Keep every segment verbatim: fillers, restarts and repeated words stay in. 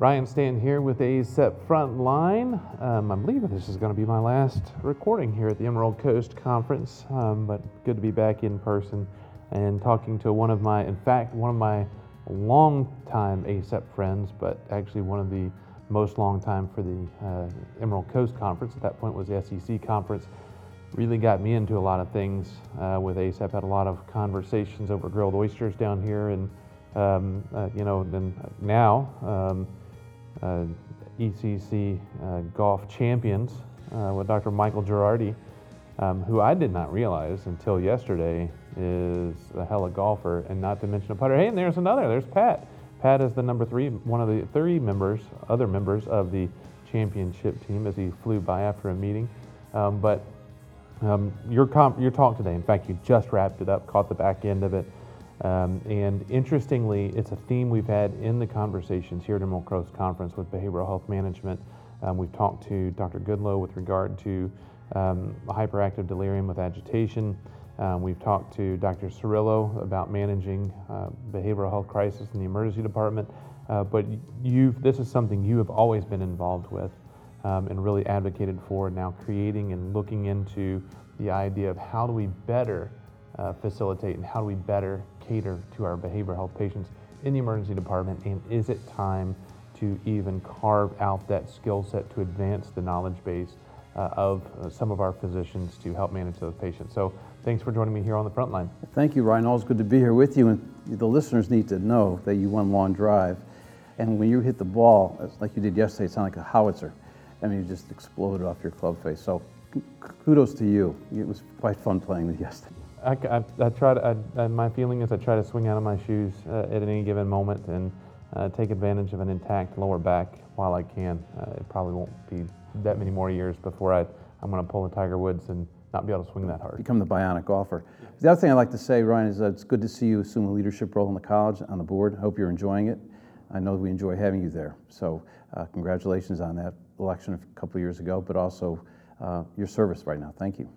Ryan Stan here with A S A P Frontline. Um, I'm leaving. This is going to be my last recording here at the Emerald Coast Conference, um, but good to be back in person and talking to one of my, in fact, one of my long-time A S A P friends, but actually one of the most long-time for the uh, Emerald Coast Conference. At that point was the S E C Conference. Really got me into a lot of things uh, with A S A P. Had a lot of conversations over grilled oysters down here, and um, uh, you know, then now um, uh, E C C uh, golf champions uh, with Doctor Michael Girardi, um, who I did not realize until yesterday is a hella golfer, and not to mention a putter. Hey, and there's another. There's Pat. Pat is the number three, one of the three members, other members of the championship team, as he flew by after a meeting, um, but. Um, your, comp, your talk today, in fact, you just wrapped it up, caught the back end of it, um, and interestingly, it's a theme we've had in the conversations here at Emerald Coast Conference with behavioral health management. Um, we've talked to Doctor Goodlow with regard to um, hyperactive delirium with agitation. Um, we've talked to Doctor Cirillo about managing uh, behavioral health crisis in the emergency department, uh, but you've, this is something you have always been involved with. Um, and really advocated for, now creating and looking into the idea of how do we better uh, facilitate and how do we better cater to our behavioral health patients in the emergency department, and is it time to even carve out that skill set to advance the knowledge base uh, of uh, some of our physicians to help manage those patients. So thanks for joining me here on the front line. Thank you, Ryan. Always good to be here with you, and the listeners need to know that you won long drive, and when you hit the ball, like you did yesterday, it sounded like a howitzer. I mean, you just exploded off your club face. So kudos to you. It was quite fun playing with you yesterday. I, I, I try to, I, I, my feeling is I try to swing out of my shoes uh, at any given moment and uh, take advantage of an intact lower back while I can. Uh, it probably won't be that many more years before I, I'm going to pull a Tiger Woods and not be able to swing that hard. Become the bionic golfer. The other thing I'd like to say, Ryan, is that it's good to see you assume a leadership role in the college, on the board. I hope you're enjoying it. I know we enjoy having you there. So uh, congratulations on that election a couple of years ago, but also uh, your service right now. Thank you.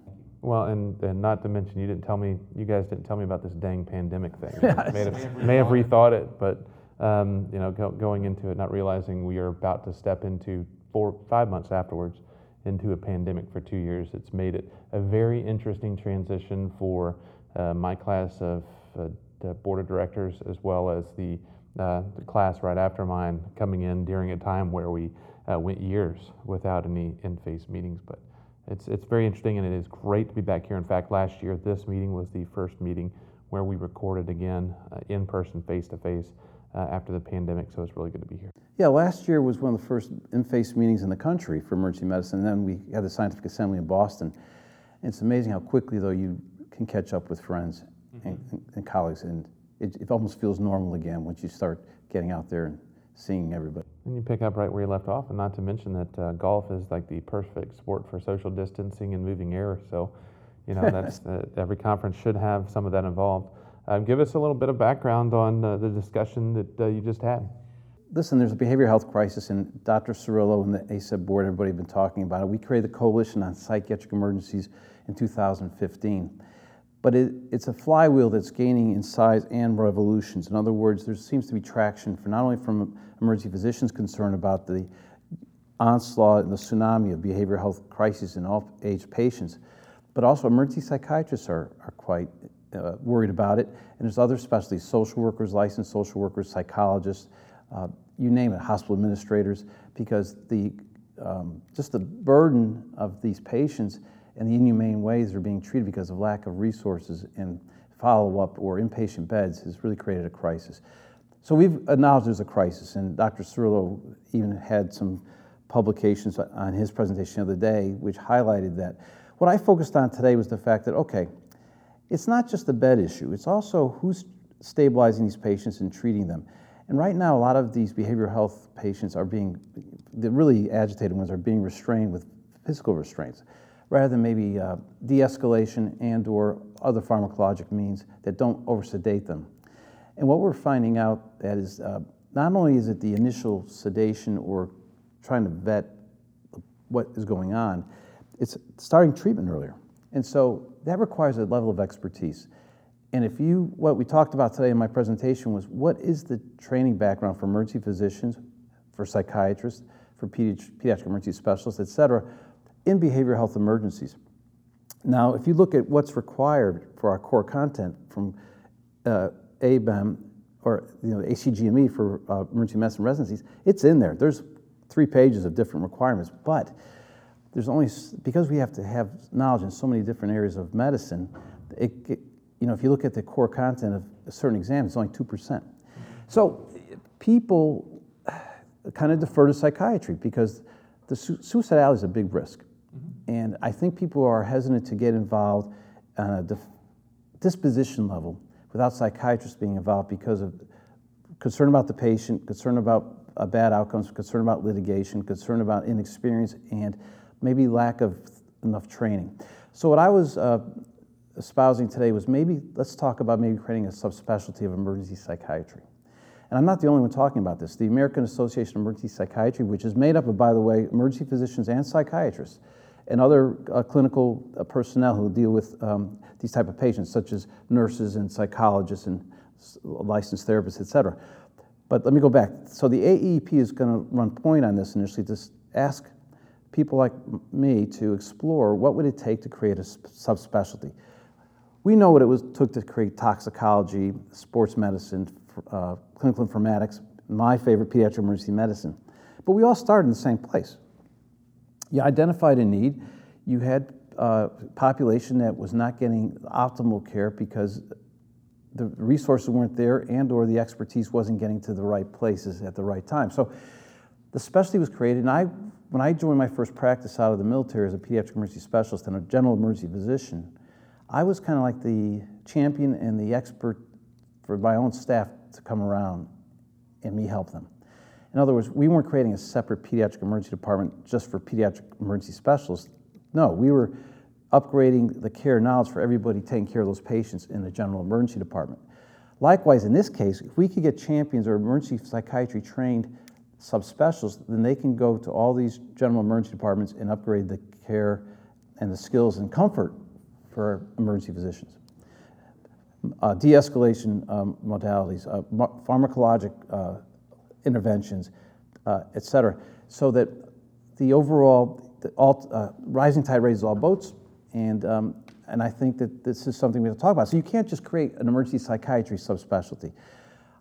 Well, and, and not to mention, you didn't tell me, you guys didn't tell me about this dang pandemic thing. Yes. May, have, may have rethought it, but um, you know, go, going into it, not realizing we are about to step into four, five months afterwards into a pandemic for two years. It's made it a very interesting transition for uh, my class of uh, the board of directors, as well as the, uh, the class right after mine, coming in during a time where we Uh, went years without any in-face meetings, but it's it's very interesting, and it is great to be back here. In fact, last year this meeting was the first meeting where we recorded again uh, in person, face to face, after the pandemic. So it's really good to be here. Yeah, last year was one of the first in-face meetings in the country for emergency medicine. And then we had the scientific assembly in Boston. And it's amazing how quickly, though, you can catch up with friends mm-hmm. and, and colleagues, and it, it almost feels normal again once you start getting out there and seeing everybody. And you pick up right where you left off, and not to mention that uh, golf is like the perfect sport for social distancing and moving air. So, you know, that's uh, every conference should have some of that involved. Uh, give us a little bit of background on uh, the discussion that uh, you just had. Listen, there's a behavioral health crisis, and Doctor Cirillo and the A S A P board, everybody have been talking about it. We created the Coalition on Psychiatric Emergencies in two thousand fifteen. But it, it's a flywheel that's gaining in size and revolutions. In other words, there seems to be traction for not only from emergency physicians concerned about the onslaught and the tsunami of behavioral health crises in all age patients, but also emergency psychiatrists are, are quite uh, worried about it. And there's other specialties, social workers, licensed social workers, psychologists, uh, you name it, hospital administrators, because the um, just the burden of these patients and the inhumane ways they're being treated because of lack of resources and follow-up or inpatient beds has really created a crisis. So we've acknowledged there's a crisis, and Doctor Cirillo even had some publications on his presentation the other day which highlighted that. What I focused on today was the fact that, okay, it's not just the bed issue, it's also who's stabilizing these patients and treating them. And right now, a lot of these behavioral health patients are being, the really agitated ones are being restrained with physical restraints, rather than maybe uh, de-escalation and or other pharmacologic means that don't over-sedate them. And what we're finding out that is uh, not only is it the initial sedation or trying to vet what is going on, it's starting treatment earlier. And so that requires a level of expertise. And if you, what we talked about today in my presentation was what is the training background for emergency physicians, for psychiatrists, for pediatric emergency specialists, et cetera, in behavioral health emergencies. Now, if you look at what's required for our core content from uh, A B E M or you know, A C G M E for uh, emergency medicine residencies, it's in there. There's three pages of different requirements, but there's only, because we have to have knowledge in so many different areas of medicine, it, it, you know, if you look at the core content of a certain exam, it's only two percent. So people kind of defer to psychiatry because the su suicidality is a big risk. Mm-hmm. And I think people are hesitant to get involved on a disposition level without psychiatrists being involved because of concern about the patient, concern about uh, bad outcomes, concern about litigation, concern about inexperience, and maybe lack of enough training. So what I was uh, espousing today was maybe, let's talk about maybe creating a subspecialty of emergency psychiatry. And I'm not the only one talking about this. The American Association of Emergency Psychiatry, which is made up of, by the way, emergency physicians and psychiatrists and other uh, clinical uh, personnel who deal with um, these type of patients, such as nurses and psychologists and licensed therapists, et cetera. But let me go back. So the A E P is gonna run point on this initially, to ask people like me to explore what would it take to create a subspecialty. We know what it was, took to create toxicology, sports medicine, uh, clinical informatics, my favorite, pediatric emergency medicine. But we all started in the same place. You identified a need. You had a population that was not getting optimal care because the resources weren't there and or the expertise wasn't getting to the right places at the right time. So the specialty was created, and I, when I joined my first practice out of the military as a pediatric emergency specialist and a general emergency physician, I was kind of like the champion and the expert for my own staff to come around and me help them. In other words, we weren't creating a separate pediatric emergency department just for pediatric emergency specialists. No, we were upgrading the care knowledge for everybody taking care of those patients in the general emergency department. Likewise, in this case, if we could get champions or emergency psychiatry trained subspecialists, then they can go to all these general emergency departments and upgrade the care and the skills and comfort for emergency physicians. Uh, de-escalation um, modalities, uh, pharmacologic uh, interventions, uh, et cetera, so that the overall, the alt, uh, rising tide raises all boats, and, um, and I think that this is something we have to talk about. So you can't just create an emergency psychiatry subspecialty.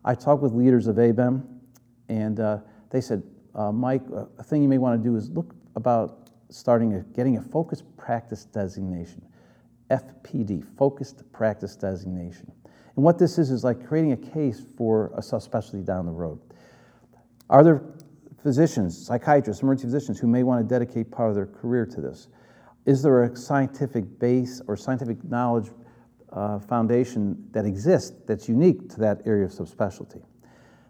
I talked with leaders of A B E M, and uh, they said, uh, Mike, uh, a thing you may want to do is look about starting, a, getting a focused practice designation. F P D, Focused Practice Designation. And what this is is like creating a case for a subspecialty down the road. Are there physicians, psychiatrists, emergency physicians who may want to dedicate part of their career to this? Is there a scientific base or scientific knowledge uh, foundation that exists that's unique to that area of subspecialty?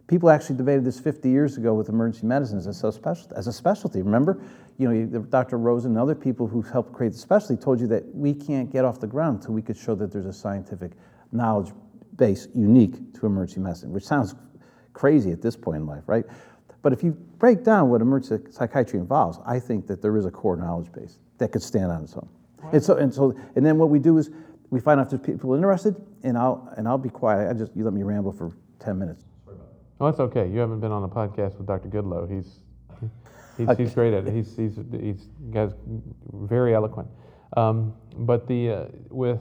People actually debated this fifty years ago with emergency medicine as a subspecialty, as a specialty. Remember, you know, Doctor Rosen and other people who helped create the specialty told you that we can't get off the ground until we could show that there's a scientific knowledge base unique to emergency medicine, which sounds crazy at this point in life, right? But if you break down what emergency psychiatry involves, I think that there is a core knowledge base that could stand on its own. Right. And so, and so, and then what we do is we find out if there's people interested, and I'll and I'll be quiet. I just you let me ramble for ten minutes. Oh, that's okay. You haven't been on a podcast with Doctor Goodlow. He's he's, okay. he's great at it. He's he's he's guys very eloquent. Um, but the uh, with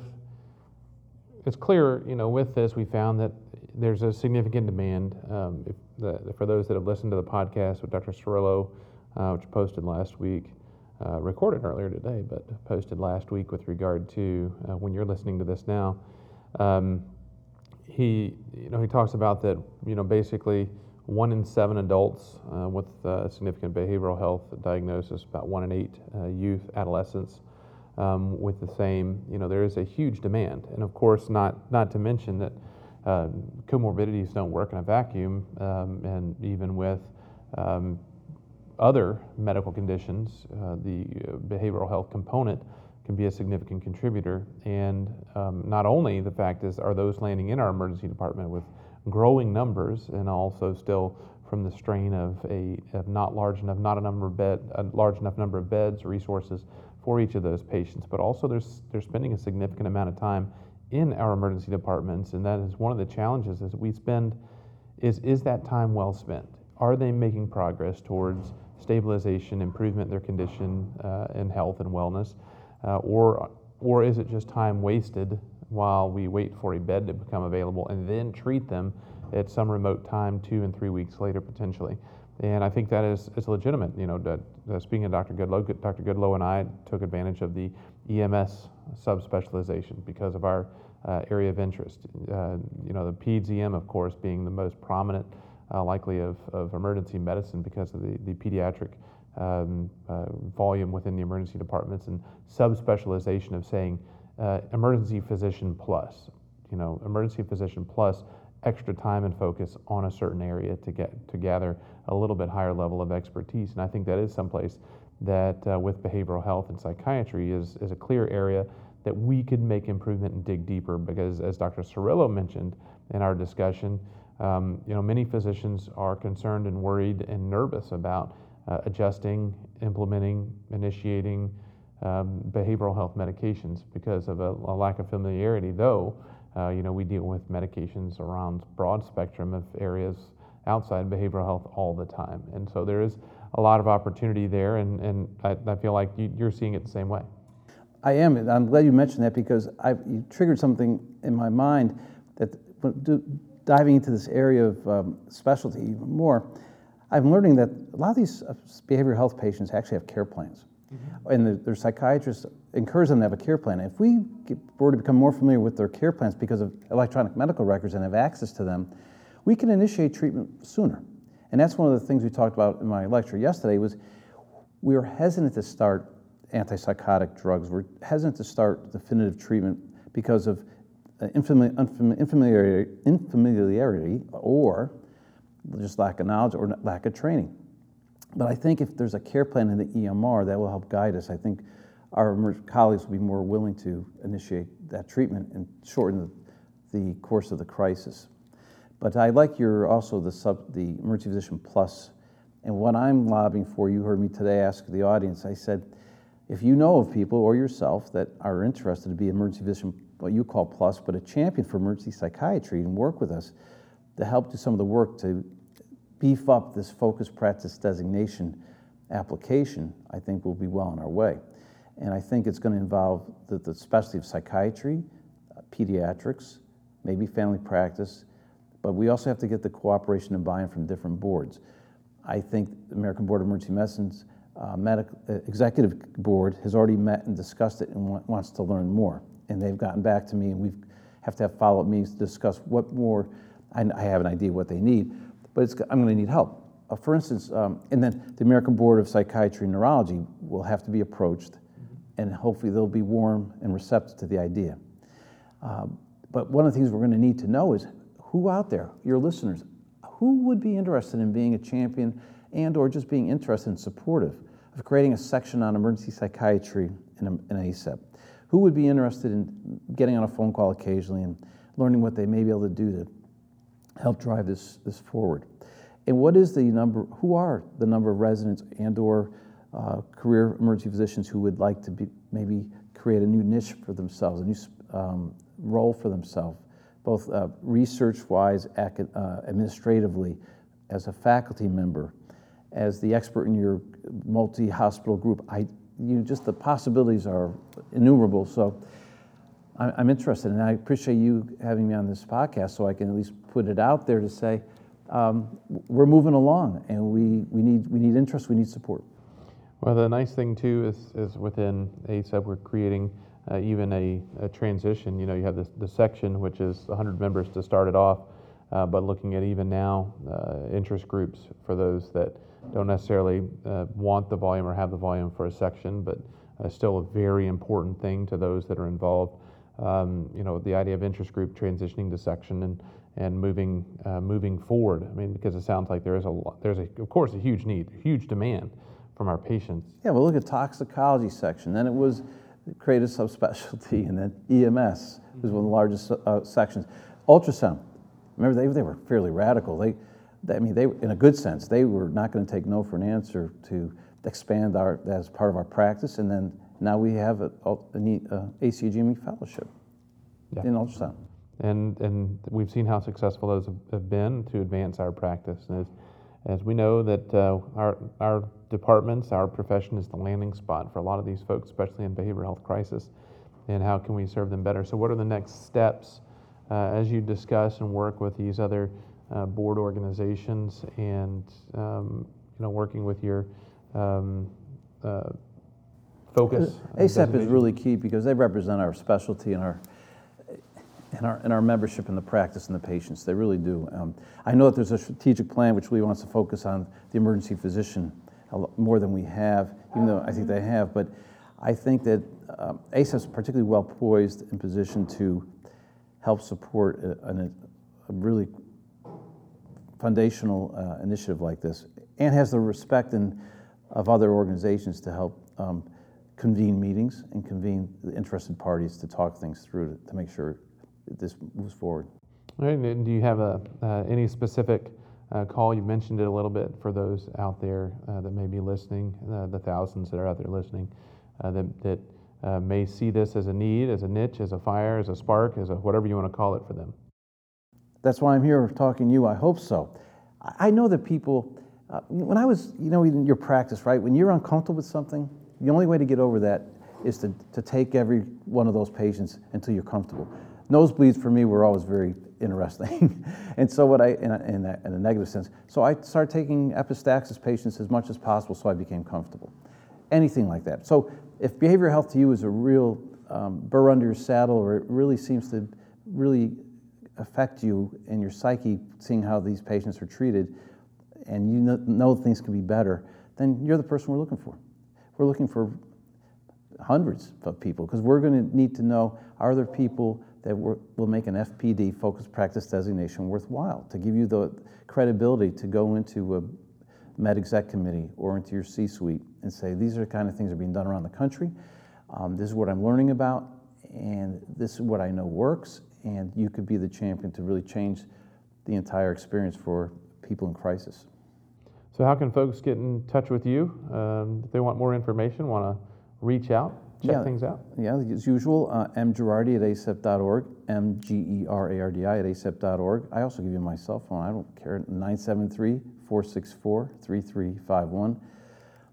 it's clear, you know, with this we found that there's a significant demand. Um, if the, for those that have listened to the podcast with Doctor Cirillo, uh, which posted last week, uh, recorded earlier today, but posted last week with regard to uh, when you're listening to this now. Um, He, you know, he talks about that, you know, basically one in seven adults uh, with uh, significant behavioral health diagnosis, about one in eight uh, youth, adolescents um, with the same, you know, there is a huge demand. And of course, not not to mention that uh, comorbidities don't work in a vacuum, um, and even with um, other medical conditions, uh, the behavioral health component can be a significant contributor. And um, not only the fact is, are those landing in our emergency department with growing numbers, and also still from the strain of a of not large enough, not a number of bed, a large enough number of beds, resources for each of those patients, but also there's they're spending a significant amount of time in our emergency departments, and that is one of the challenges is we spend is is that time well spent? are they making progress towards stabilization, improvement in their condition uh, and health and wellness, uh, or or is it just time wasted while we wait for a bed to become available and then treat them at some remote time two and three weeks later potentially? And I think that is it's legitimate. You know, that, uh, speaking of Doctor Goodlow, Doctor Goodlow and I took advantage of the E M S subspecialization because of our uh, area of interest. Uh, you know, the P E D S E M, of course, being the most prominent uh, likely of, of emergency medicine because of the, the pediatric um, uh, volume within the emergency departments, and subspecialization of saying uh, emergency physician plus, you know, emergency physician plus extra time and focus on a certain area to get to gather a little bit higher level of expertise. And I think that is someplace that uh, with behavioral health and psychiatry is, is a clear area that we could make improvement and dig deeper, because as Doctor Cirillo mentioned in our discussion, um, you know, many physicians are concerned and worried and nervous about uh, adjusting, implementing, initiating um, behavioral health medications because of a, a lack of familiarity, though Uh, you know, we deal with medications around broad spectrum of areas outside behavioral health all the time. And so there is a lot of opportunity there, and, and I, I feel like you, you're seeing it the same way. I am, and I'm glad you mentioned that, because I've, you triggered something in my mind that diving into this area of um, specialty even more, I'm learning that a lot of these behavioral health patients actually have care plans. Mm-hmm. And the, their psychiatrist encourage them to have a care plan. If we get, were to become more familiar with their care plans because of electronic medical records and have access to them, we can initiate treatment sooner. And that's one of the things we talked about in my lecture yesterday, was we were hesitant to start antipsychotic drugs. We're hesitant to start definitive treatment because of infamil- unfamil- infamiliarity, infamiliarity or just lack of knowledge or lack of training. But I think if there's a care plan in the E M R, that will help guide us. I think our colleagues will be more willing to initiate that treatment and shorten the, the course of the crisis. But I like your also the sub the emergency physician plus, and what I'm lobbying for. You heard me today ask the audience. I said, if you know of people or yourself that are interested to be emergency physician, what you call plus, but a champion for emergency psychiatry, and work with us to help do some of the work to beef up this focused practice designation application, I think we'll be well on our way. And I think it's going to involve the, the specialty of psychiatry, uh, pediatrics, maybe family practice, but we also have to get the cooperation and buy-in from different boards. I think the American Board of Emergency Medicine's uh, medical, uh, executive board has already met and discussed it and wa- wants to learn more. And they've gotten back to me, and we have to have follow-up meetings to discuss what more, I, I have an idea what they need, but it's, I'm going to need help. Uh, for instance, um, and then the American Board of Psychiatry and Neurology will have to be approached, and hopefully they'll be warm and receptive to the idea. Um, but one of the things we're going to need to know is who out there, your listeners, who would be interested in being a champion and or just being interested and supportive of creating a section on emergency psychiatry in, in A S A P? Who would be interested in getting on a phone call occasionally and learning what they may be able to do to help drive this, this forward? And what is the number, who are the number of residents and or Uh, career emergency physicians who would like to be, maybe create a new niche for themselves, a new um, role for themselves, both uh, research-wise, ac- uh, administratively, as a faculty member, as the expert in your multi-hospital group. I, you know, just the possibilities are innumerable. So I'm, I'm interested, and I appreciate you having me on this podcast, so I can at least put it out there to say um, we're moving along, and we we need we need interest, we need support. Well, the nice thing too is, is within A S A P we're creating uh, even a, a transition. You know, you have this, the section which is one hundred members to start it off, uh, but looking at even now uh, interest groups for those that don't necessarily uh, want the volume or have the volume for a section, but uh, still a very important thing to those that are involved. Um, you know, the idea of interest group transitioning to section and and moving uh, moving forward. I mean, because it sounds like there is a lot, there's a, of course a huge need, huge demand from our patients. Yeah, well, look at toxicology section. Then it was created subspecialty, and then E M S was one of the largest uh, sections. Ultrasound. Remember, they they were fairly radical. They, they, I mean, they in a good sense, they were not going to take no for an answer to expand our as part of our practice. And then now we have an A C G M E fellowship yeah. in ultrasound. And and we've seen how successful those have been to advance our practice. And As we know that uh, our, our departments, our profession is the landing spot for a lot of these folks, especially in behavioral health crisis, and how can we serve them better? So what are the next steps uh, as you discuss and work with these other uh, board organizations and um, you know, working with your um, uh, focus? A S A P is really key because they represent our specialty and our And our, and our membership in the practice and the patients. They really do. Um, I know that there's a strategic plan which really wants to focus on the emergency physician a lot more than we have, even though I think they have, but I think that um, A S A P's particularly well poised and positioned to help support a, an, a really foundational uh, initiative like this, and has the respect and, of other organizations to help um, convene meetings and convene the interested parties to talk things through to, to make sure this moves forward. All right, and do you have a, uh, any specific uh, call? You mentioned it a little bit for those out there uh, that may be listening, uh, the thousands that are out there listening, uh, that, that uh, may see this as a need, as a niche, as a fire, as a spark, as a whatever you want to call it for them. That's why I'm here talking to you. I hope so. I know that people, uh, when I was, you know, in your practice, right, when you're uncomfortable with something, the only way to get over that is to, to take every one of those patients until you're comfortable. Nosebleeds for me were always very interesting, and so what I, in a, in, a, in a negative sense, so I started taking epistaxis patients as much as possible, so I became comfortable. Anything like that. So if behavioral health to you is a real um, burr under your saddle, or it really seems to really affect you in your psyche, seeing how these patients are treated, and you know, know things can be better, then you're the person we're looking for. We're looking for hundreds of people, because we're going to need to know, are there people that will make an F P D, focused practice designation, worthwhile, to give you the credibility to go into a med exec committee or into your C-suite and say, these are the kind of things that are being done around the country, um, this is what I'm learning about, and this is what I know works, and you could be the champion to really change the entire experience for people in crisis. So how can folks get in touch with you? Um, if they want more information, want to reach out? Check yeah, things out. Yeah, as usual, uh, m gerardi at a c e p dot org, m gerardi at a c e p dot org. I also give you my cell phone. I don't care. nine seven three, four six four, three three five one,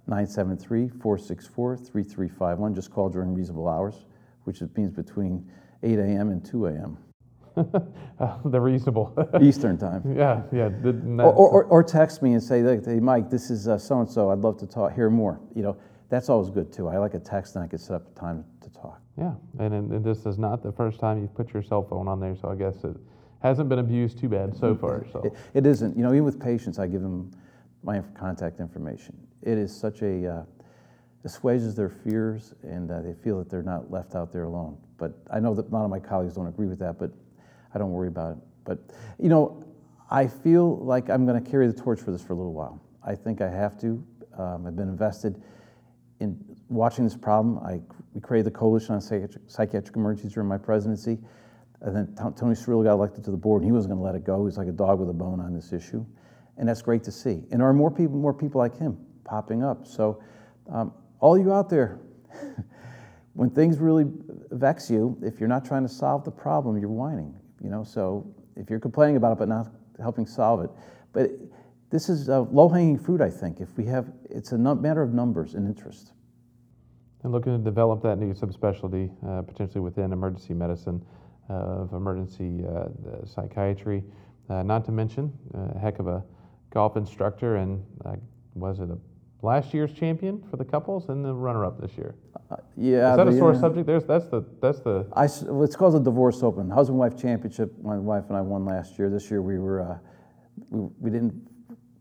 nine seven three, four six four, three three five one. Just call during reasonable hours, which means between eight a.m. and two a.m. uh, the reasonable Eastern time. Yeah, yeah. The, or, or, or text me and say, hey, Mike, this is uh, so-and-so. I'd love to talk, hear more, you know. That's always good, too. I like a text, and I can set up a time to talk. Yeah, and, and this is not the first time you've put your cell phone on there, so I guess it hasn't been abused too bad so far. So It, it isn't. You know, even with patients, I give them my contact information. It is such a, uh, assuages their fears, and uh, they feel that they're not left out there alone. But I know that a lot of my colleagues don't agree with that, but I don't worry about it. But, you know, I feel like I'm going to carry the torch for this for a little while. I think I have to. Um, I've been invested in watching this problem. I, we created the Coalition on Psychiatric, Psychiatric Emergencies during my presidency, and then T- Tony Cirillo got elected to the board, and he wasn't going to let it go. He was like a dog with a bone on this issue, and that's great to see. And there are more people, more people like him popping up. So, um, all you out there, when things really vex you, if you're not trying to solve the problem, you're whining. You know, so if you're complaining about it but not helping solve it, but. This is uh, low-hanging fruit, I think. If we have, it's a num- matter of numbers and interest. And looking to develop that new subspecialty, uh, potentially within emergency medicine, uh, of emergency uh, psychiatry. Uh, not to mention, a uh, heck of a golf instructor, and uh, was it a last year's champion for the couples and the runner-up this year? Uh, yeah. Is that the, a sore yeah. subject? There's that's the that's the. I well, it's called the divorce open, husband-wife championship. My wife and I won last year. This year we were uh, we we didn't.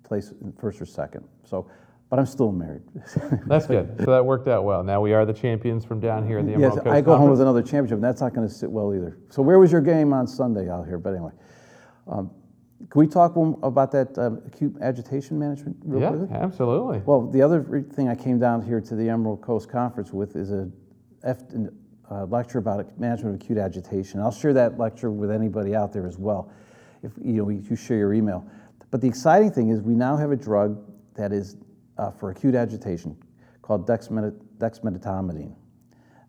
place in first or second, so, but I'm still married. That's good. So that worked out well. Now we are the champions from down here at the Emerald Coast Conference. Yes, I go home with another championship, and that's not going to sit well either. So where was your game on Sunday out here? But anyway, um, can we talk about that um, acute agitation management real yeah, quickly? Yeah, absolutely. Well, the other thing I came down here to the Emerald Coast Conference with is a, F, a lecture about management of acute agitation. I'll share that lecture with anybody out there as well. If you know, if you share your email. But the exciting thing is we now have a drug that is uh, for acute agitation called dexmed- dexmedetomidine,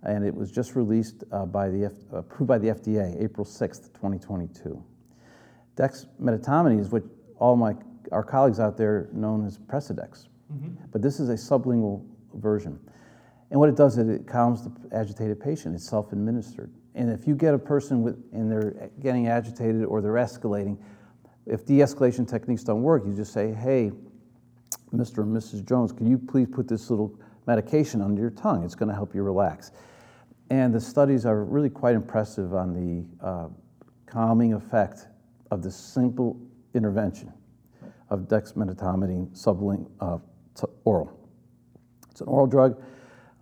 and it was just released uh, by the F- approved by the F D A April sixth, twenty twenty-two. Dexmedetomidine is what all my our colleagues out there known as Presidex. Mm-hmm. But this is a sublingual version. And what it does is it calms the agitated patient. It's self-administered. And if you get a person with, and they're getting agitated or they're escalating, if de-escalation techniques don't work, you just say, hey, Mister and Missus Jones, can you please put this little medication under your tongue? It's going to help you relax. And the studies are really quite impressive on the uh, calming effect of this simple intervention of dexmedetomidine sublingual uh, t- oral. It's an oral drug.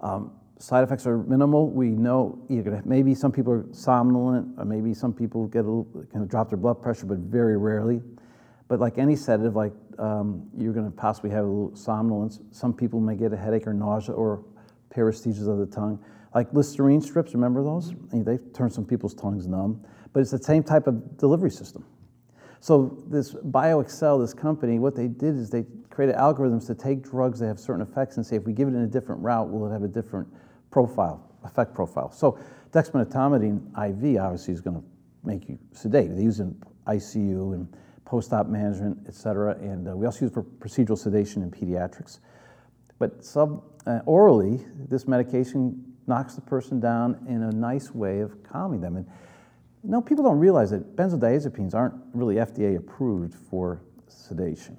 Um, side effects are minimal. We know either maybe some people are somnolent, or maybe some people get a little, kind of drop their blood pressure, but very rarely. But like any sedative, like um, you're going to possibly have a little somnolence. Some people may get a headache or nausea or paresthesias of the tongue. Like Listerine strips, remember those? They turn some people's tongues numb. But it's the same type of delivery system. So this BioXcel, this company, what they did is they created algorithms to take drugs that have certain effects and say, if we give it in a different route, will it have a different profile, effect profile? So dexmedetomidine I V obviously is going to make you sedate. They use it in I C U and post-op management, et cetera. And uh, we also use it for procedural sedation in pediatrics. But sub uh, orally, this medication knocks the person down in a nice way of calming them. And no, people don't realize that benzodiazepines aren't really F D A approved for sedation,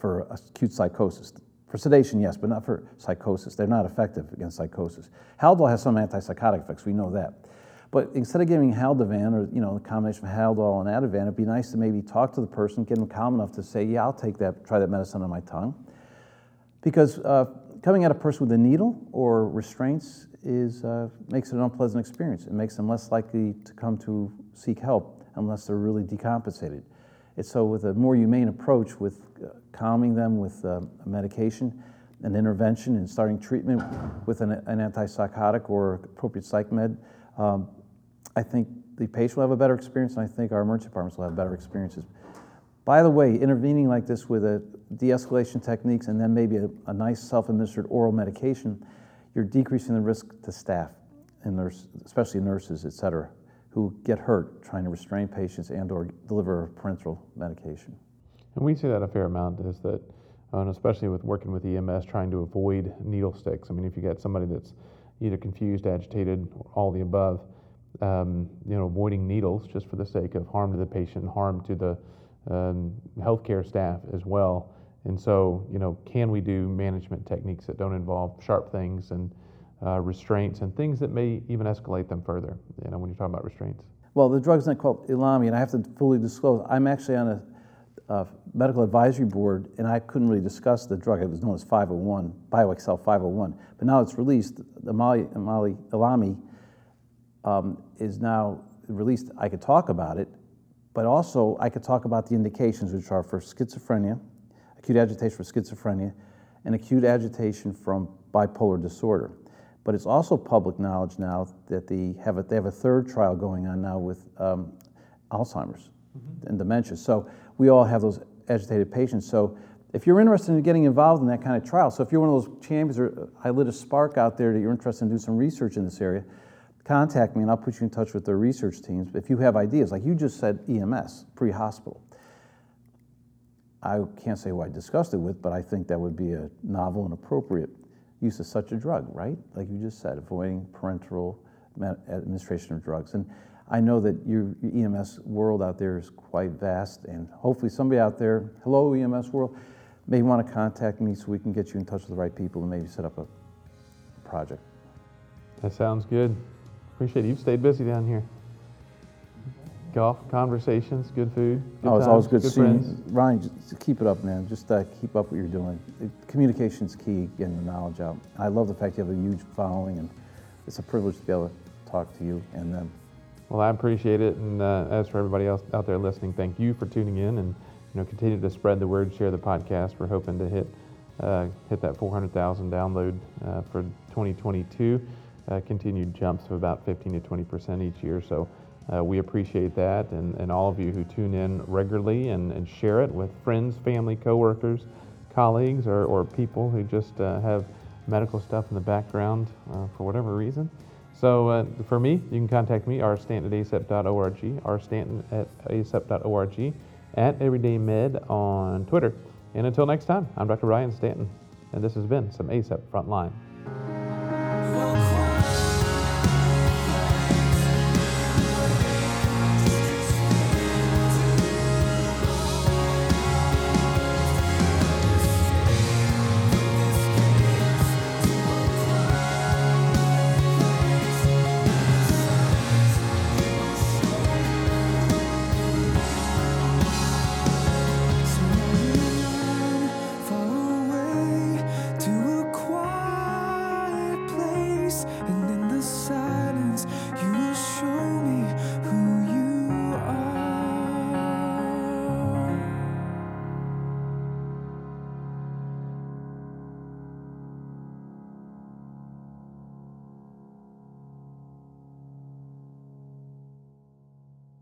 for acute psychosis. For sedation, yes, but not for psychosis. They're not effective against psychosis. Haldol has some antipsychotic effects, we know that. But instead of giving Haldivan or, you know, the combination of Haldol and Ativan, it'd be nice to maybe talk to the person, get them calm enough to say, yeah, I'll take that, try that medicine on my tongue. Because uh, coming at a person with a needle or restraints is uh, makes it an unpleasant experience. It makes them less likely to come to seek help unless they're really decompensated. And so with a more humane approach with uh, calming them with uh, a medication, an intervention, and starting treatment with an, an antipsychotic or appropriate psych med, um, I think the patient will have a better experience, and I think our emergency departments will have better experiences. By the way, intervening like this with a de-escalation techniques and then maybe a, a nice self-administered oral medication, you're decreasing the risk to staff, and nurse, especially nurses, et cetera, who get hurt trying to restrain patients and or deliver parenteral medication. And we see that a fair amount, is that, and especially with working with E M S, trying to avoid needle sticks. I mean, if you got somebody that's either confused, agitated, or all the above, um, you know, avoiding needles just for the sake of harm to the patient, harm to the um, healthcare staff as well. And so, you know, can we do management techniques that don't involve sharp things and uh, restraints and things that may even escalate them further, you know, when you're talking about restraints? Well, the drug's not called Ilami, and I have to fully disclose, I'm actually on a, a medical advisory board, and I couldn't really discuss the drug. It was known as five oh one, BioXcel five oh one. But now it's released, the Molly, Molly Ilami um, is now released. I could talk about it, but also I could talk about the indications, which are for schizophrenia, acute agitation for schizophrenia, and acute agitation from bipolar disorder. But it's also public knowledge now that they have a, they have a third trial going on now with um, Alzheimer's mm-hmm. and dementia. So we all have those agitated patients. So if you're interested in getting involved in that kind of trial, so if you're one of those champions or I lit a spark out there that you're interested in doing some research in this area, contact me and I'll put you in touch with their research teams. If you have ideas, like you just said, E M S, pre-hospital. I can't say who I discussed it with, but I think that would be a novel and appropriate use of such a drug, right? Like you just said, avoiding parenteral administration of drugs. And I know that your E M S world out there is quite vast, and hopefully somebody out there, hello E M S world, may want to contact me so we can get you in touch with the right people and maybe set up a project. That sounds good. Appreciate it. You've stayed busy down here. Golf, conversations, good food, good Oh, it's times, always good, good seeing you. Ryan, just keep it up, man. Just uh, keep up what you're doing. Communication's key, getting the knowledge out. I love the fact you have a huge following, and it's a privilege to be able to talk to you and them. Well, I appreciate it, and uh, as for everybody else out there listening, thank you for tuning in, and you know, continue to spread the word, share the podcast. We're hoping to hit uh, hit that four hundred thousand download uh, for twenty twenty-two. Uh, continued jumps of about fifteen to twenty percent each year, so. Uh, we appreciate that, and, and all of you who tune in regularly and, and share it with friends, family, coworkers, colleagues, or, or people who just uh, have medical stuff in the background uh, for whatever reason. So uh, for me, you can contact me, r stanton at a c e p dot org, r stanton at a c e p dot org, at EverydayMed on Twitter. And until next time, I'm Doctor Ryan Stanton, and this has been some ASAP Frontline.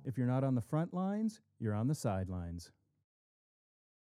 If you're not on the front lines, you're on the sidelines.